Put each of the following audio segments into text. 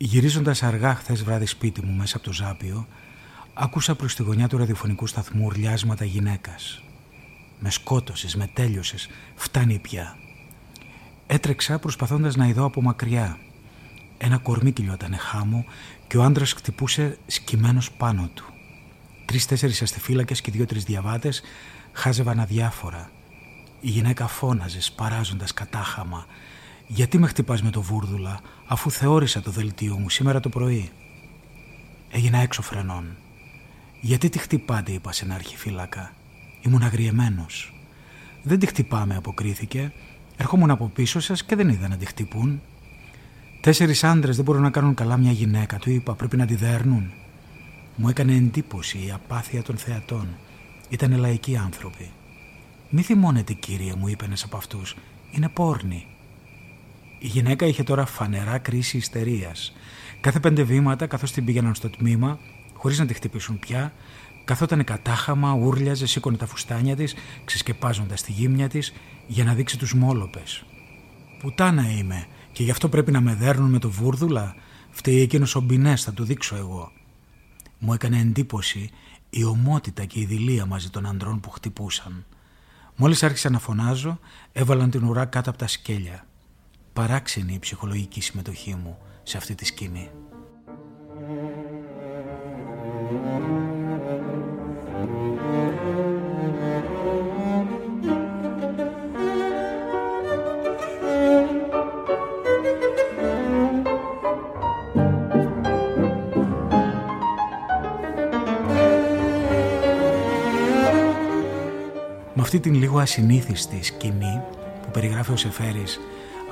Γυρίζοντας αργά χθες βράδυ σπίτι μου μέσα από το Ζάππειο, άκουσα προς τη γωνιά του ραδιοφωνικού σταθμού ουρλιάσματα γυναίκας. Με σκότωσες, με τέλειωσες, φτάνει πια. Έτρεξα προσπαθώντας να ειδώ από μακριά. Ένα κορμί κυλιότανε χάμω και ο άντρας χτυπούσε σκυμμένος πάνω του. 3-4 αστιφύλακες και 2-3 διαβάτες χάζευαν αδιάφορα. Η γυναίκα φώναζε σπαράζοντας κατάχαμα. «Γιατί με χτυπάς με το βούρδουλα, αφού θεώρησα το δελτίο μου σήμερα το πρωί?» Έγινα έξω φρενών. «Γιατί τη χτυπάτε?» είπα σε ένα αρχιφύλακα. Ήμουν αγριεμένος. «Δεν τη χτυπάμε», αποκρίθηκε. «Ερχόμουν από πίσω σας και δεν είδα να τη χτυπούν». «4 άντρες δεν μπορούν να κάνουν καλά μια γυναίκα», του είπα. «Πρέπει να τη δέρνουν». Μου έκανε εντύπωση η απάθεια των θεατών. Ήτανε λαϊκοί άνθρωποι. «Μη θυμώνετε, κύριε», μου είπε ένας από αυτούς. «Είναι πόρνη». Η γυναίκα είχε τώρα φανερά κρίση ιστερίας. Κάθε 5 βήματα, καθώς την πήγαιναν στο τμήμα, χωρίς να τη χτυπήσουν πια, καθότανε κατάχαμα, ούρλιαζε, σήκωνε τα φουστάνια της, ξεσκεπάζοντας τη γύμνια της, για να δείξει τους μόλοπες. «Πουτάνα είμαι, και γι' αυτό πρέπει να με δέρνουν με το βούρδουλα. Φταίει εκείνος ο μπινές, θα του δείξω εγώ». Μου έκανε εντύπωση η ομότητα και η δειλία μαζί των ανδρών που χτυπούσαν. Μόλις άρχισα να φωνάζω, έβαλαν την ουρά κάτω από τα σκέλια. Παράξενη η ψυχολογική συμμετοχή μου σε αυτή τη σκηνή. Με αυτή την λίγο ασυνήθιστη σκηνή που περιγράφει ο Σεφέρης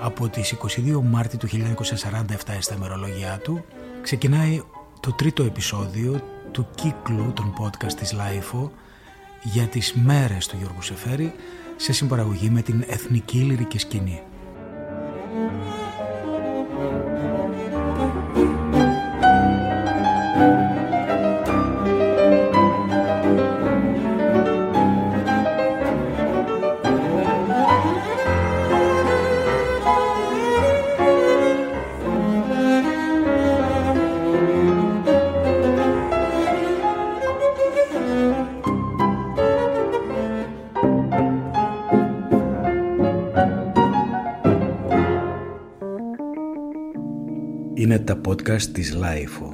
από τις 22 Μάρτη του 1947 στα ημερολόγια του, ξεκινάει το 3ο επεισόδιο του κύκλου των podcast της LIFO για τις μέρες του Γιώργου Σεφέρη σε συμπαραγωγή με την Εθνική Λυρική Σκηνή. Είναι τα podcast της LIFO.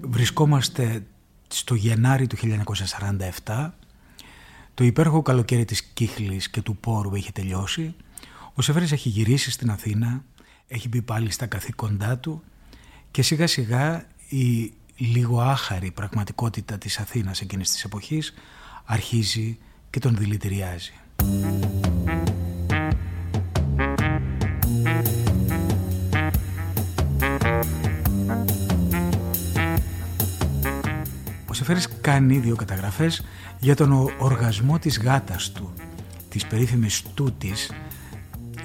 Βρισκόμαστε στο Γενάρη του 1947. Το υπέροχο καλοκαίρι της Κύχλης και του Πόρου έχει τελειώσει. Ο Σεφέρης έχει γυρίσει στην Αθήνα, έχει μπει πάλι στα καθήκοντά του και σιγά σιγά η λίγο άχαρη πραγματικότητα της Αθήνας εκείνης της εποχής αρχίζει και τον δηλητηριάζει. Ο Σεφέρης κάνει 2 καταγραφές για τον οργασμό της γάτας του, της περίφημης τούτης,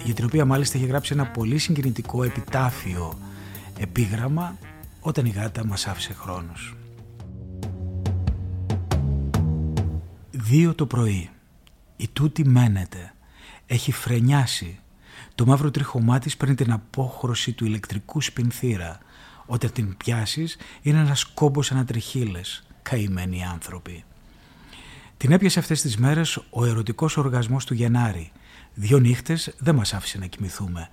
για την οποία μάλιστα είχε γράψει ένα πολύ συγκινητικό επιτάφιο επίγραμμα «Όταν η γάτα μας άφησε χρόνος». 2 το πρωί. Η τούτη μένεται. Έχει φρενιάσει. Το μαύρο τρίχωμά της παίρνει την απόχρωση του ηλεκτρικού σπινθήρα. Όταν την πιάσεις είναι ένας κόμπος ανατριχύλες. Καημένοι άνθρωποι. Την έπιασε αυτές τις μέρες ο ερωτικός οργασμός του Γενάρη. 2 νύχτες δεν μας άφησε να κοιμηθούμε.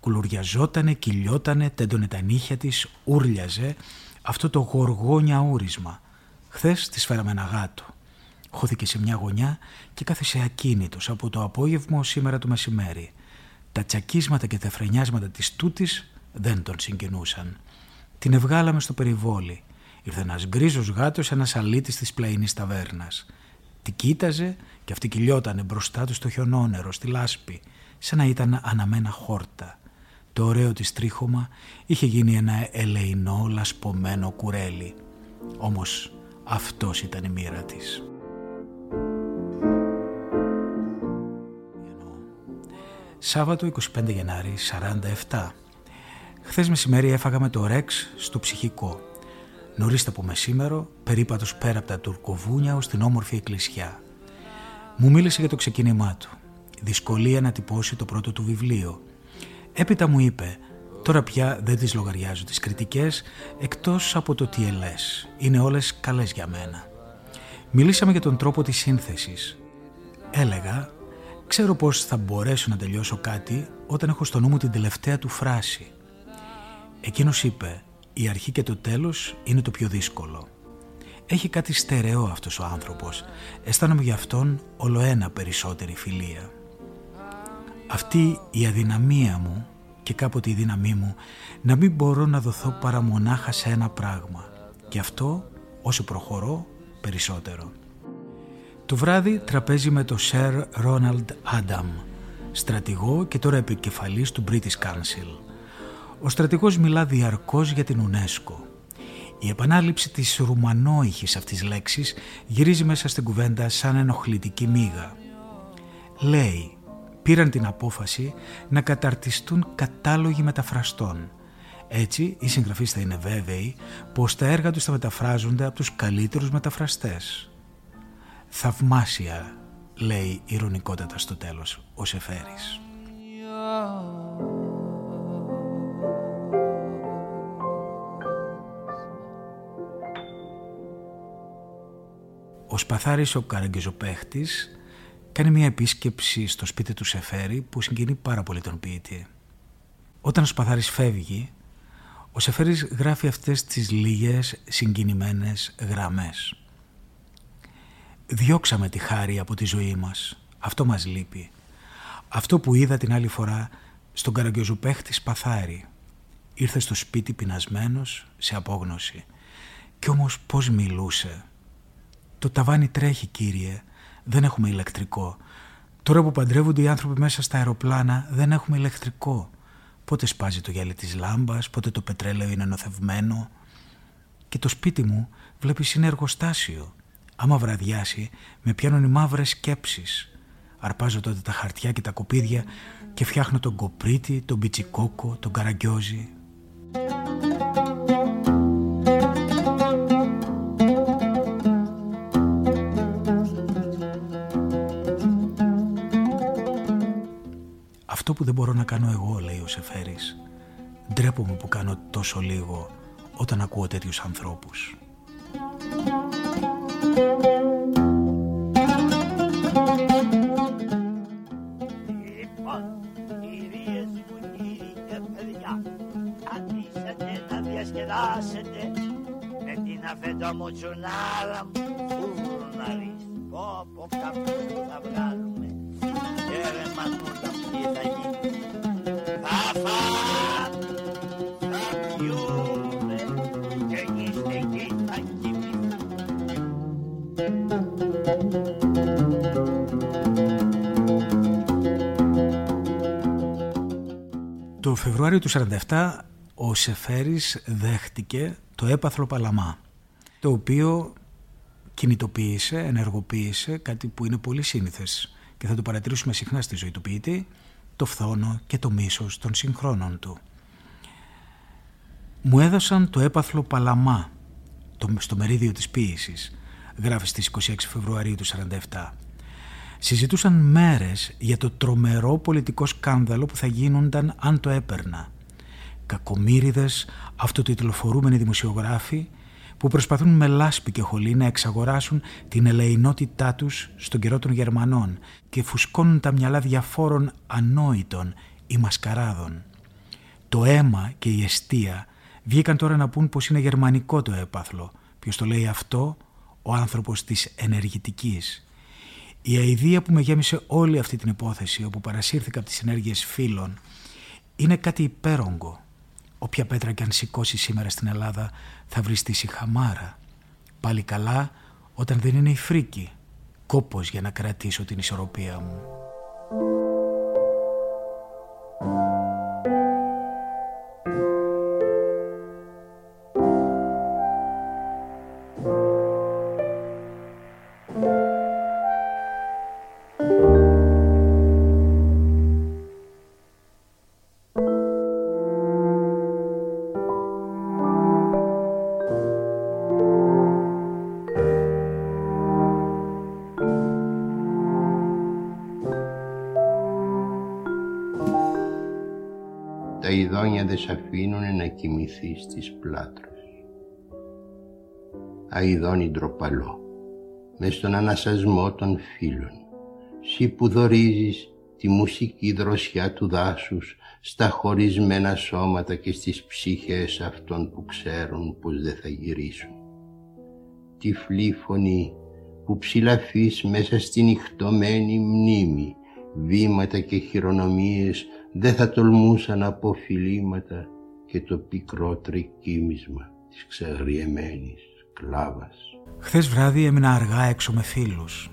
Κουλουριαζότανε, κυλιότανε, τέντωνε τα νύχια της, ούρλιαζε αυτό το γοργόνια ούρισμα. Χθες της φέραμε ένα γάτο. Χώθηκε σε μια γωνιά και κάθισε ακίνητος από το απόγευμα σήμερα το μεσημέρι. Τα τσακίσματα και τα φρενιάσματα της τούτης δεν τον συγκινούσαν. Την ευγάλαμε στο περιβόλι. Ήρθε ένας γκρίζος γάτος, ένας αλήτης της πλαϊνής ταβέρνας. Τη κοίταζε και αυτή κυλιότανε μπροστά του στο χιονόνερο, στη λάσπη, σαν να ήταν αναμένα χόρτα. Το ωραίο της τρίχωμα είχε γίνει ένα ελεεινό, λασπωμένο κουρέλι. Όμως αυτός ήταν η μοίρα της. Σάββατο 25 Γενάρη 47. Χθες μεσημέρι έφαγα με το Ρεξ στο ψυχικό. Νωρίς από μεσήμερο, περίπατος πέρα από τα τουρκοβούνια ως την όμορφη εκκλησιά. Μου μίλησε για το ξεκίνημά του. Δυσκολία να τυπώσει το πρώτο του βιβλίο. Έπειτα μου είπε: Τώρα πια δεν τις λογαριάζω τις κριτικές, εκτός από το τι ελές. Είναι όλες καλές για μένα. Μιλήσαμε για τον τρόπο της σύνθεσης. Έλεγα, ξέρω πώς θα μπορέσω να τελειώσω κάτι όταν έχω στο νου μου την τελευταία του φράση. Εκείνος είπε, η αρχή και το τέλος είναι το πιο δύσκολο. Έχει κάτι στερεό αυτός ο άνθρωπος. Αισθάνομαι για αυτόν όλο ένα περισσότερη φιλία. Αυτή η αδυναμία μου και κάποτε η δύναμή μου να μην μπορώ να δοθώ παρά μονάχα σε ένα πράγμα. Και αυτό όσο προχωρώ περισσότερο. Το βράδυ τραπέζι με το Σερ Ρόναλντ Άνταμ, στρατηγό και τώρα επικεφαλής του British Council. Ο στρατηγός μιλά διαρκώς για την Ουνέσκο. Η επανάληψη της ρουμανόηχης αυτής λέξης γυρίζει μέσα στην κουβέντα σαν ενοχλητική μύγα. Λέει, πήραν την απόφαση να καταρτιστούν κατάλογοι μεταφραστών. Έτσι, οι συγγραφείς θα είναι βέβαιοι πως τα έργα τους θα μεταφράζονται από τους καλύτερους μεταφραστές. «Θαυμάσια», λέει ηρωνικότατα στο τέλος ο Σεφέρης. Ο Σπαθάρης, ο καραγκεζοπαίχτης, κάνει μια επίσκεψη στο σπίτι του Σεφέρη που συγκινεί πάρα πολύ τον ποιητή. Όταν ο Σπαθάρης φεύγει, ο Σεφέρης γράφει αυτές τις λίγες συγκινημένες γραμμές. «Διώξαμε τη χάρη από τη ζωή μας. Αυτό μας λείπει. Αυτό που είδα την άλλη φορά στον καραγκεζοπαίχτη Σπαθάρη. Ήρθε στο σπίτι πεινασμένος, σε απόγνωση. Κι όμως πώς μιλούσε. Το ταβάνι τρέχει, κύριε. Δεν έχουμε ηλεκτρικό. Τώρα που παντρεύονται οι άνθρωποι μέσα στα αεροπλάνα, δεν έχουμε ηλεκτρικό. Πότε σπάζει το γυαλί της λάμπας, πότε το πετρέλαιο είναι νοθευμένο. Και το σπίτι μου, βλέπεις, είναι εργοστάσιο. Άμα βραδιάσει, με πιάνουν οι μαύρες σκέψεις. Αρπάζω τότε τα χαρτιά και τα κοπίδια και φτιάχνω τον κοπρίτη, τον πιτσικόκο, τον καραγκιόζη». «Αυτό που δεν μπορώ να κάνω εγώ», λέει ο Σεφέρης. «Ντρέπομαι που κάνω τόσο λίγο όταν ακούω τέτοιους ανθρώπους». Το Φεβρουάριο του 1947 ο Σεφέρης δέχτηκε το έπαθλο Παλαμά, το οποίο κινητοποίησε, ενεργοποίησε κάτι που είναι πολύ σύνηθες και θα το παρατηρήσουμε συχνά στη ζωή του ποιητή, το φθόνο και το μίσος των συγχρόνων του. «Μου έδωσαν το έπαθλο Παλαμά στο μερίδιο της ποίησης», γράφει στις 26 Φεβρουαρίου του 1947. «Συζητούσαν μέρες για το τρομερό πολιτικό σκάνδαλο που θα γίνονταν αν το έπαιρνα. Κακομοίριδες, αυτοτιτλοφορούμενοι δημοσιογράφοι που προσπαθούν με λάσπη και χολή να εξαγοράσουν την ελεηνότητά τους στον καιρό των Γερμανών και φουσκώνουν τα μυαλά διαφόρων ανόητων ή μασκαράδων. Το αίμα και η αιστεία βγήκαν τώρα να πούν πως είναι γερμανικό το έπαθλο. Ποιος το λέει αυτό? Ο άνθρωπος της ενεργητικής. Η αηδία που με γέμισε όλη αυτή την υπόθεση, όπου παρασύρθηκα από τις ενέργειες φίλων, είναι κάτι υπέρογκο. Όποια πέτρα κι αν σηκώσει σήμερα στην Ελλάδα θα βριστήσει χαμάρα. Πάλι καλά όταν δεν είναι η φρίκη. Κόπος για να κρατήσω την ισορροπία μου». χιόνια δε σ' αφήνουν να κοιμηθείς στις πλάτρες. Αηδώνει ντροπαλό, μες στον ανασασμό των φίλων, σύ που δορίζεις τη μουσική δροσιά του δάσους στα χωρισμένα σώματα και στις ψυχές αυτών που ξέρουν πως δε θα γυρίσουν. Τυφλή φωνή που ψηλαφείς μέσα στη νυχτωμένη μνήμη, βήματα και χειρονομίες δεν θα τολμούσαν από φιλήματα και το πικρό τρικύμισμα της ξεγριεμένης κλάβας. Χθες βράδυ έμεινα αργά έξω με φίλους,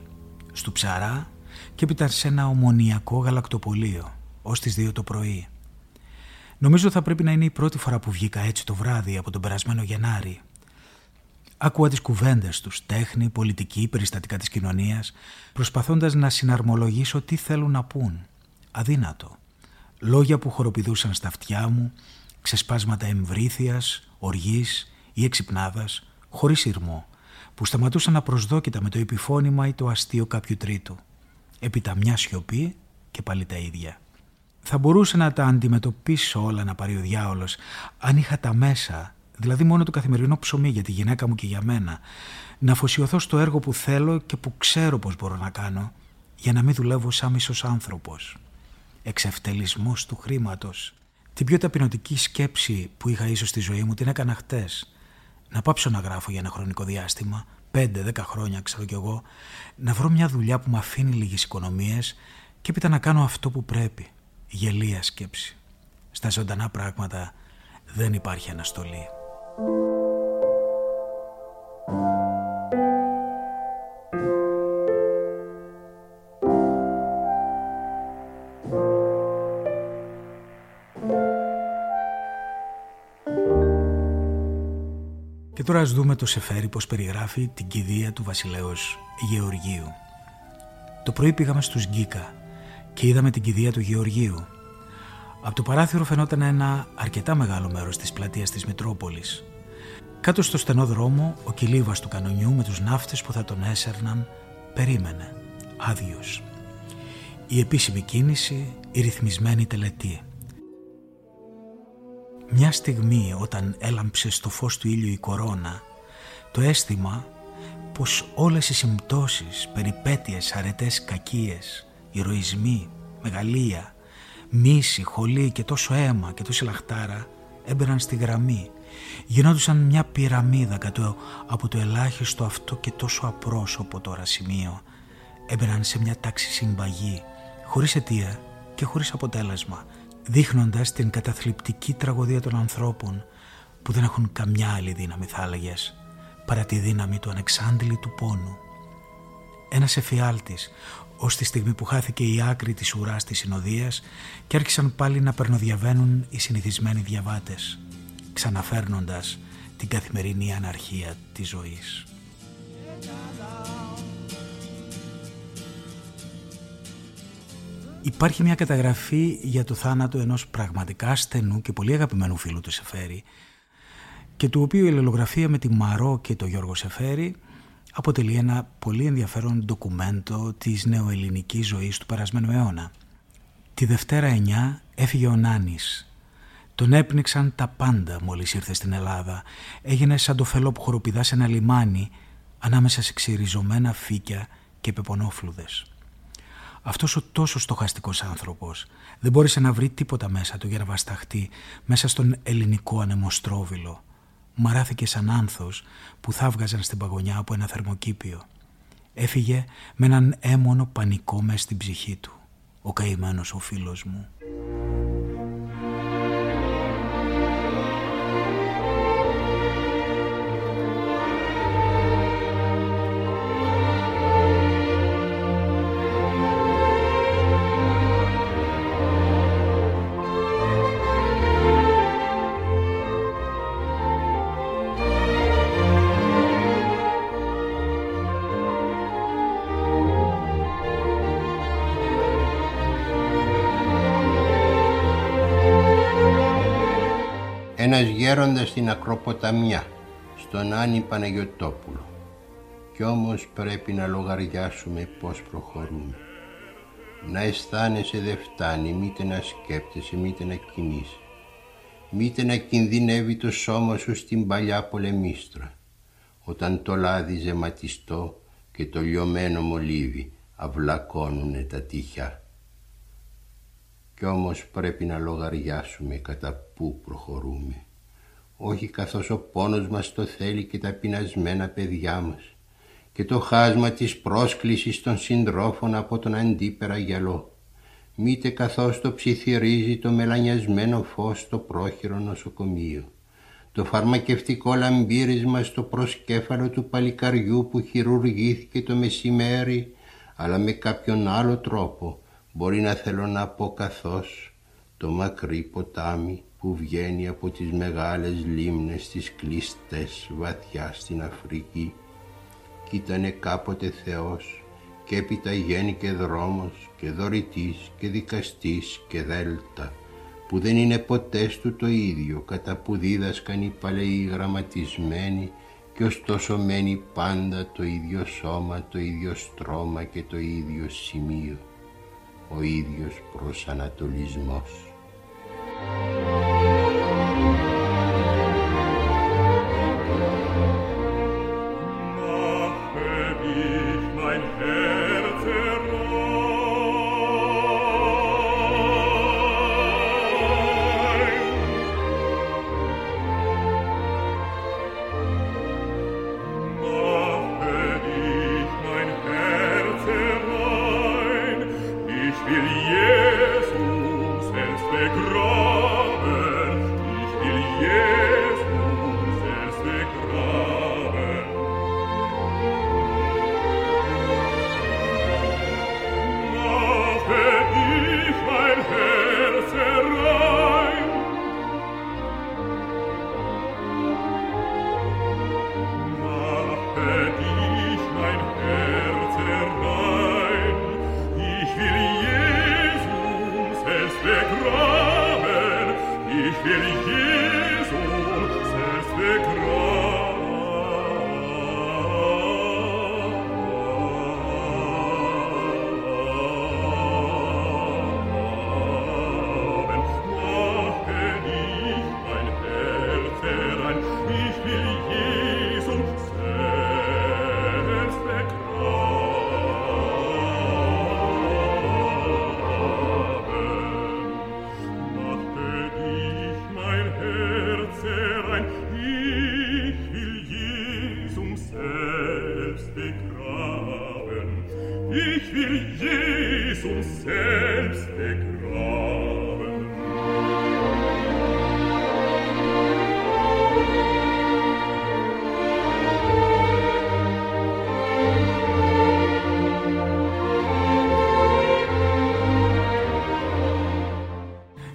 στου Ψαρά και έπειτα σε ένα ομονιακό γαλακτοπολείο, ως τις 2 το πρωί. Νομίζω θα πρέπει να είναι η πρώτη φορά που βγήκα έτσι το βράδυ από τον περασμένο Γενάρη. Άκουα τις κουβέντες τους, τέχνη, πολιτική, περιστατικά της κοινωνίας, προσπαθώντας να συναρμολογήσω τι θέλουν να πούν. Αδύνατο. Λόγια που χοροπηδούσαν στα αυτιά μου, ξεσπάσματα εμβρήθειας, οργής ή εξυπνάδας, χωρίς ηρμό, που σταματούσαν απροσδόκητα με το επιφώνημα ή το αστείο κάποιου τρίτου. Έπειτα μια σιωπή και πάλι τα ίδια. Θα μπορούσα να τα αντιμετωπίσω όλα να πάρει ο διάολος, αν είχα τα μέσα, δηλαδή μόνο το καθημερινό ψωμί για τη γυναίκα μου και για μένα, να αφοσιωθώ στο έργο που θέλω και που ξέρω πως μπορώ να κάνω, για να μην δουλεύω σαν μισός άνθρωπος. Εξευτελισμός του χρήματος. Την πιο ταπεινωτική σκέψη που είχα ίσως στη ζωή μου την έκανα χτες. Να πάψω να γράφω για ένα χρονικό διάστημα, 5-10 χρόνια ξέρω κι εγώ, να βρω μια δουλειά που με αφήνει λίγες οικονομίες και έπειτα να κάνω αυτό που πρέπει. Γελία σκέψη. Στα ζωντανά πράγματα δεν υπάρχει αναστολή. Και τώρα ας δούμε το Σεφέρη πως περιγράφει την κηδεία του βασιλέως Γεωργίου. Το πρωί πήγαμε στους Γκίκα και είδαμε την κηδεία του Γεωργίου. Από το παράθυρο φαινόταν ένα αρκετά μεγάλο μέρος της πλατείας της Μητρόπολης. Κάτω στο στενό δρόμο, ο κυλίβας του κανονιού με τους ναύτες που θα τον έσερναν περίμενε, άδειος. Η επίσημη κίνηση, η ρυθμισμένη τελετή. Μια στιγμή όταν έλαμψε στο φως του ήλιου η κορώνα, το αίσθημα πως όλες οι συμπτώσεις, περιπέτειες, αρετές, κακίες, ηρωισμοί, μεγαλεία, μίση, χολή και τόσο αίμα και τόση λαχτάρα έμπαιναν στη γραμμή, γινόντουσαν μια πυραμίδα κάτω από το ελάχιστο αυτό και τόσο απρόσωπο τώρα σημείο, έμπαιναν σε μια τάξη συμπαγή, χωρίς αιτία και χωρίς αποτέλεσμα, δείχνοντας την καταθλιπτική τραγωδία των ανθρώπων που δεν έχουν καμιά άλλη δύναμη, θα έλεγες, παρά τη δύναμη του ανεξάντλητου πόνου. Ένας εφιάλτης, ως τη στιγμή που χάθηκε η άκρη της ουράς της συνοδείας και άρχισαν πάλι να περνοδιαβαίνουν οι συνηθισμένοι διαβάτες, ξαναφέρνοντας την καθημερινή αναρχία της ζωής. Υπάρχει μια καταγραφή για το θάνατο ενός πραγματικά στενού και πολύ αγαπημένου φίλου του Σεφέρη και του οποίου η αλληλογραφία με τη Μαρό και τον Γιώργο Σεφέρη αποτελεί ένα πολύ ενδιαφέρον ντοκουμέντο της νεοελληνικής ζωής του περασμένου αιώνα. Τη Δευτέρα 9 έφυγε ο Νάνις. Τον έπνιξαν τα πάντα μόλις ήρθε στην Ελλάδα. Έγινε σαν το φελό που χοροπηδά σε ένα λιμάνι ανάμεσα σε ξυριζωμένα φύκια και πεπονόφλουδες. Αυτός ο τόσο στοχαστικός άνθρωπος δεν μπόρεσε να βρει τίποτα μέσα του για να βασταχτεί μέσα στον ελληνικό ανεμοστρόβιλο. Μαράθηκε σαν άνθος που θαύγαζαν στην παγωνιά από ένα θερμοκήπιο. Έφυγε με έναν έμονο πανικό μέσα στην ψυχή του. Ο καημένος ο φίλος μου. Ένας γέροντας στην Ακροποταμιά, στον Άννη Παναγιωτόπουλο. Κι όμως πρέπει να λογαριάσουμε πώς προχωρούμε. Να αισθάνεσαι δεν φτάνει, μήτε να σκέπτεσαι, μήτε να κινείς. μήτε να κινδυνεύει το σώμα σου στην παλιά πολεμίστρα, όταν το λάδι ζεματιστό και το λιωμένο μολύβι αυλακώνουνε τα τείχια. Κι όμως πρέπει να λογαριάσουμε κατά πού προχωρούμε, όχι καθώς ο πόνος μας το θέλει και τα πεινασμένα παιδιά μας και το χάσμα της πρόσκλησης των συντρόφων από τον αντίπερα γυαλό, μήτε καθώς το ψιθυρίζει το μελανιασμένο φως στο πρόχειρο νοσοκομείο, το φαρμακευτικό λαμπύρισμα στο προσκέφαλο του παλικαριού που χειρουργήθηκε το μεσημέρι, αλλά με κάποιον άλλο τρόπο μπορεί να θέλω να πω καθώς το μακρύ ποτάμι που βγαίνει από τις μεγάλες λίμνες τις κλειστές βαθιά στην Αφρική κι ήτανε κάποτε Θεός και έπειτα γέννηκε δρόμος και δωρητής και δικαστής και δέλτα που δεν είναι ποτέ του το ίδιο κατά που δίδασκαν οι παλαιοί γραμματισμένοι και ωστόσο μένει πάντα το ίδιο σώμα, το ίδιο στρώμα και το ίδιο σημείο, ο ίδιος προσανατολισμός.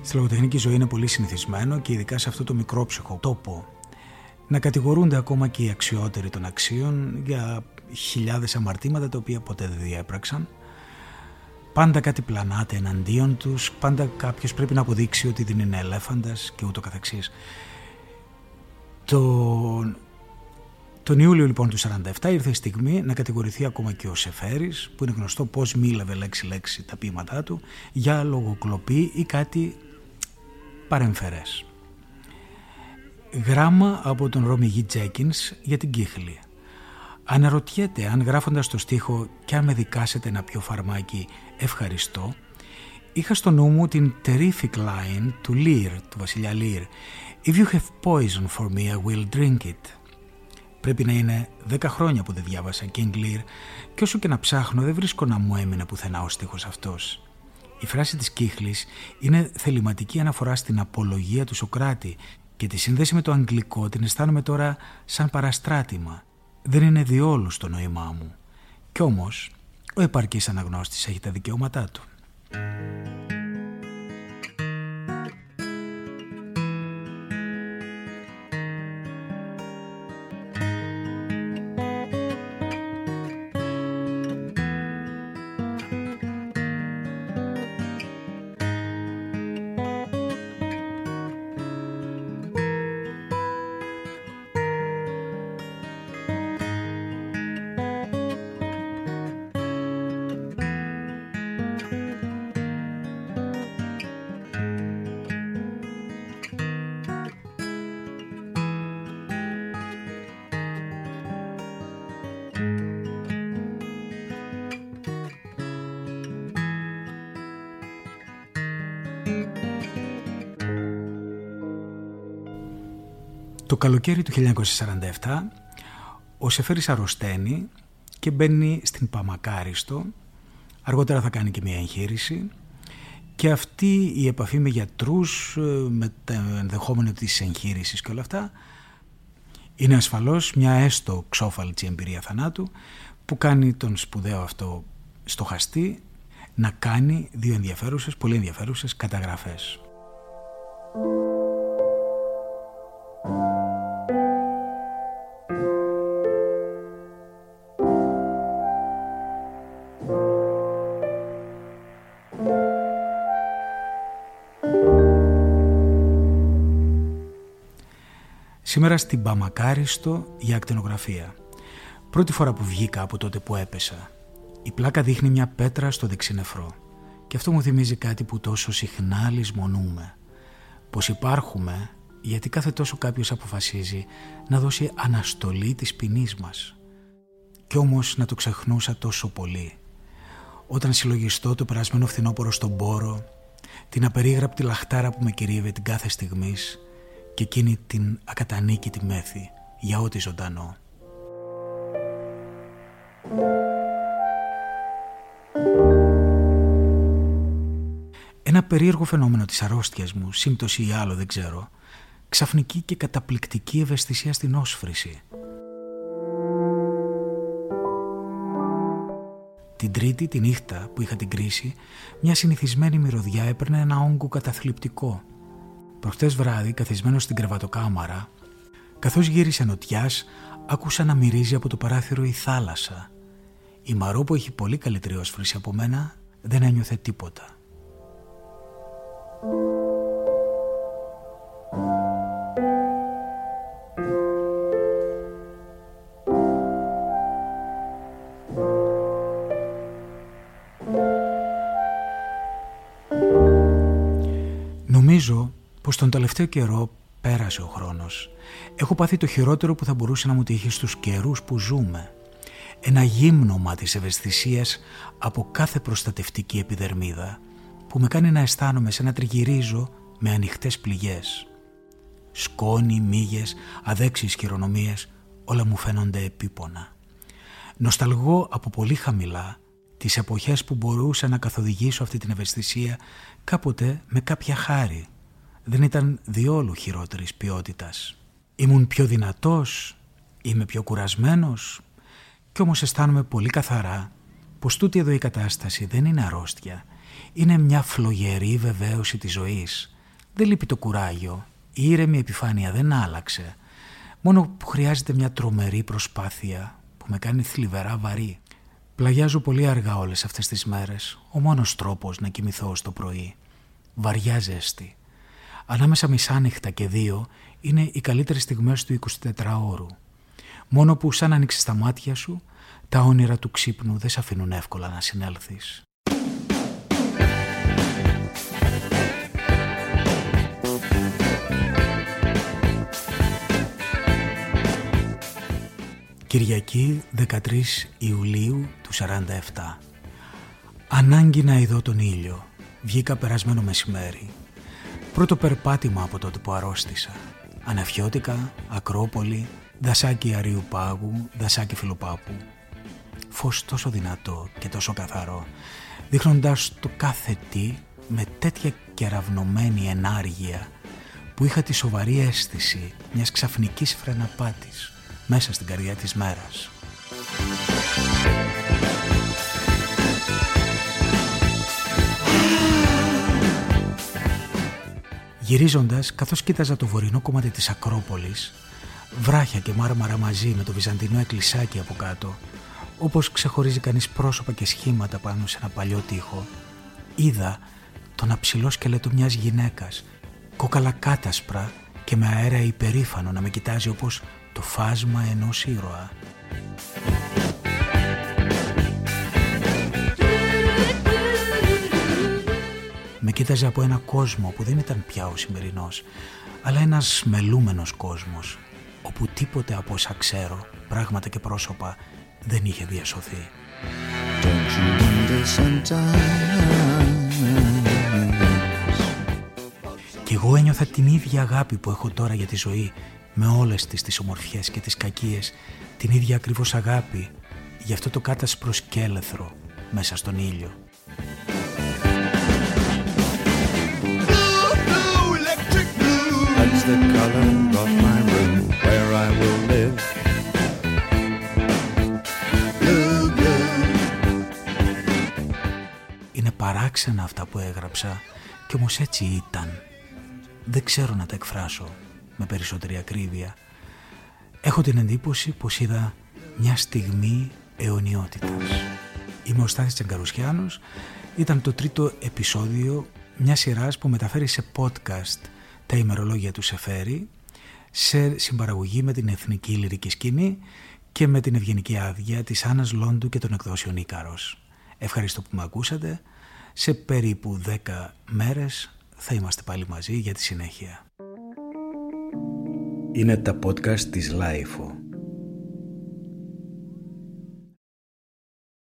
Στη λογοτεχνική ζωή είναι πολύ συνηθισμένο και ειδικά σε αυτό το μικρόψυχο τόπο να κατηγορούνται ακόμα και οι αξιότεροι των αξίων για χιλιάδες αμαρτήματα τα οποία ποτέ δεν διέπραξαν. Πάντα κάτι πλανάται εναντίον τους, πάντα κάποιος πρέπει να αποδείξει ότι δεν είναι ελέφαντας και ούτω καθεξής. Τον Ιούλιο λοιπόν του 1947 ήρθε η στιγμή να κατηγορηθεί ακόμα και ο Σεφέρης, που είναι γνωστό πώς μίλαβε λέξη-λέξη τα ποίηματά του, για λογοκλοπή ή κάτι παρεμφερές. Γράμμα από τον Ρομίγι Τζέκινς για την Κύχλη. Αναρωτιέται αν γράφοντας το στίχο «Κι αν με δικάσετε να πιω φαρμάκι, ευχαριστώ», είχα στο νου μου την terrific line του Lear, του βασιλιά Lear, «If you have poison for me, I will drink it». Πρέπει να είναι 10 χρόνια που δεν διάβασα King Lear και όσο και να ψάχνω δεν βρίσκω να μου έμεινε πουθενά ο στίχος αυτός. Η φράση της Κύχλης είναι θεληματική αναφορά στην απολογία του Σωκράτη και τη σύνδεση με το αγγλικό την αισθάνομαι τώρα σαν παραστράτημα. Δεν είναι διόλου στο νόημά μου. Κι όμως ο επαρκής αναγνώστης έχει τα δικαιώματά του. Το καλοκαίρι του 1947 ο Σεφέρης αρρωσταίνει και μπαίνει στην Παμακάριστο. Αργότερα θα κάνει και μια εγχείρηση και αυτή η επαφή με γιατρούς, με το ενδεχόμενο της εγχείρησης και όλα αυτά, είναι ασφαλώς μια έστω ξόφαλτη εμπειρία θανάτου που κάνει τον σπουδαίο αυτό στοχαστή να κάνει δύο ενδιαφέρουσες, πολύ ενδιαφέρουσες καταγραφές. Σήμερα στην Παμακάριστο για ακτινογραφία. Πρώτη φορά που βγήκα από τότε που έπεσα. Η πλάκα δείχνει μια πέτρα στο δεξινεφρό. Και αυτό μου θυμίζει κάτι που τόσο συχνά λησμονούμε. Πως υπάρχουμε γιατί κάθε τόσο κάποιος αποφασίζει να δώσει αναστολή της ποινής μας. Κι όμως να το ξεχνούσα τόσο πολύ. Όταν συλλογιστώ το περασμένο φθινόπωρο στον Πόρο, την απερίγραπτη λαχτάρα που με κυρίευε την κάθε στιγμής, και εκείνη την ακατανίκητη μέθη για ό,τι ζωντανό. Ένα περίεργο φαινόμενο της αρρώστιας μου, σύμπτωση ή άλλο δεν ξέρω, ξαφνική και καταπληκτική ευαισθησία στην όσφρηση. Την Τρίτη, τη νύχτα που είχα την κρίση, μια συνηθισμένη μυρωδιά έπαιρνε ένα όγκο καταθλιπτικό. Προχτές βράδυ, καθισμένος στην κρεβατοκάμαρα, καθώς γύρισε νοτιάς, άκουσα να μυρίζει από το παράθυρο η θάλασσα. Η Μαρό, που έχει πολύ καλύτερη όσφρηση από μένα, δεν ένιωθε τίποτα. Νομίζω πως τον τελευταίο καιρό πέρασε ο χρόνος. Έχω πάθει το χειρότερο που θα μπορούσε να μου τύχει στους καιρούς που ζούμε. Ένα γύμνομα της ευαισθησίας από κάθε προστατευτική επιδερμίδα που με κάνει να αισθάνομαι σαν να τριγυρίζω με ανοιχτές πληγές. Σκόνη, μύγες, αδέξεις, χειρονομίες, όλα μου φαίνονται επίπονα. Νοσταλγώ από πολύ χαμηλά τις εποχές που μπορούσα να καθοδηγήσω αυτή την ευαισθησία κάποτε με κάποια χάρη. Δεν ήταν διόλου χειρότερης ποιότητας. Ήμουν πιο δυνατός, είμαι πιο κουρασμένος και όμως αισθάνομαι πολύ καθαρά πως τούτη εδώ η κατάσταση δεν είναι αρρώστια. Είναι μια φλογερή βεβαίωση της ζωής. Δεν λείπει το κουράγιο, η ήρεμη επιφάνεια δεν άλλαξε. Μόνο που χρειάζεται μια τρομερή προσπάθεια που με κάνει θλιβερά βαρύ. Πλαγιάζω πολύ αργά όλες αυτές τις μέρες. Ο μόνος τρόπος να κοιμηθώ ως το πρωί. Βαριά ζέστη. Ανάμεσα μισάνυχτα και 2 είναι οι καλύτερες στιγμές του 24ωρου. Μόνο που σαν ανοίξεις τα μάτια σου, τα όνειρα του ξύπνου δεν σε αφήνουν εύκολα να συνέλθεις. Κυριακή 13 Ιουλίου του 47. Ανάγκη να ειδώ τον ήλιο. Βγήκα περασμένο μεσημέρι. Πρώτο περπάτημα από τότε που αρρώστησα. Αναφιώτικα, Ακρόπολη, δασάκι Αρίου Πάγου, δασάκι Φιλοπάπου. Φως τόσο δυνατό και τόσο καθαρό, δείχνοντας το κάθε τι με τέτοια κεραυνωμένη ενάργεια που είχα τη σοβαρή αίσθηση μιας ξαφνικής φρεναπάτης μέσα στην καρδιά της μέρας. Γυρίζοντας, καθώς κοίταζα το βορεινό κομμάτι της Ακρόπολης, βράχια και μάρμαρα μαζί με το βυζαντινό εκκλησάκι από κάτω, όπως ξεχωρίζει κανείς πρόσωπα και σχήματα πάνω σε ένα παλιό τοίχο, είδα τον αψηλό σκελετό μιας γυναίκας, κόκαλα κάτασπρα και με αέρα υπερήφανο να με κοιτάζει όπως το φάσμα ενός ήρωα. Με κοίταζε από ένα κόσμο που δεν ήταν πια ο σημερινός, αλλά ένας μελούμενος κόσμος, όπου τίποτε από όσα ξέρω, πράγματα και πρόσωπα, δεν είχε διασωθεί. Κι εγώ ένιωθα την ίδια αγάπη που έχω τώρα για τη ζωή με όλες τις ομορφιές και τις κακίες, την ίδια ακριβώς αγάπη για αυτό το κάτασπρο σκέλεθρο μέσα στον ήλιο. That's the color of my room where I will live. Είναι παράξενα αυτά που έγραψα κι όμως έτσι ήταν. Δεν ξέρω να τα εκφράσω με περισσότερη ακρίβεια. Έχω την εντύπωση πως είδα μια στιγμή αιωνιότητας. Είμαι ο Στάθης Τσαγκαρουσιάνος. Ήταν το τρίτο επεισόδιο μιας σειράς που μεταφέρει σε podcast τα ημερολόγια του Σεφέρη, σε συμπαραγωγή με την Εθνική Λυρική Σκηνή και με την ευγενική άδεια της Άννας Λόντου και των εκδόσεων Ίκαρος. Ευχαριστώ που με ακούσατε. Σε περίπου 10 μέρες θα είμαστε πάλι μαζί για τη συνέχεια. Είναι τα podcast της LIFO.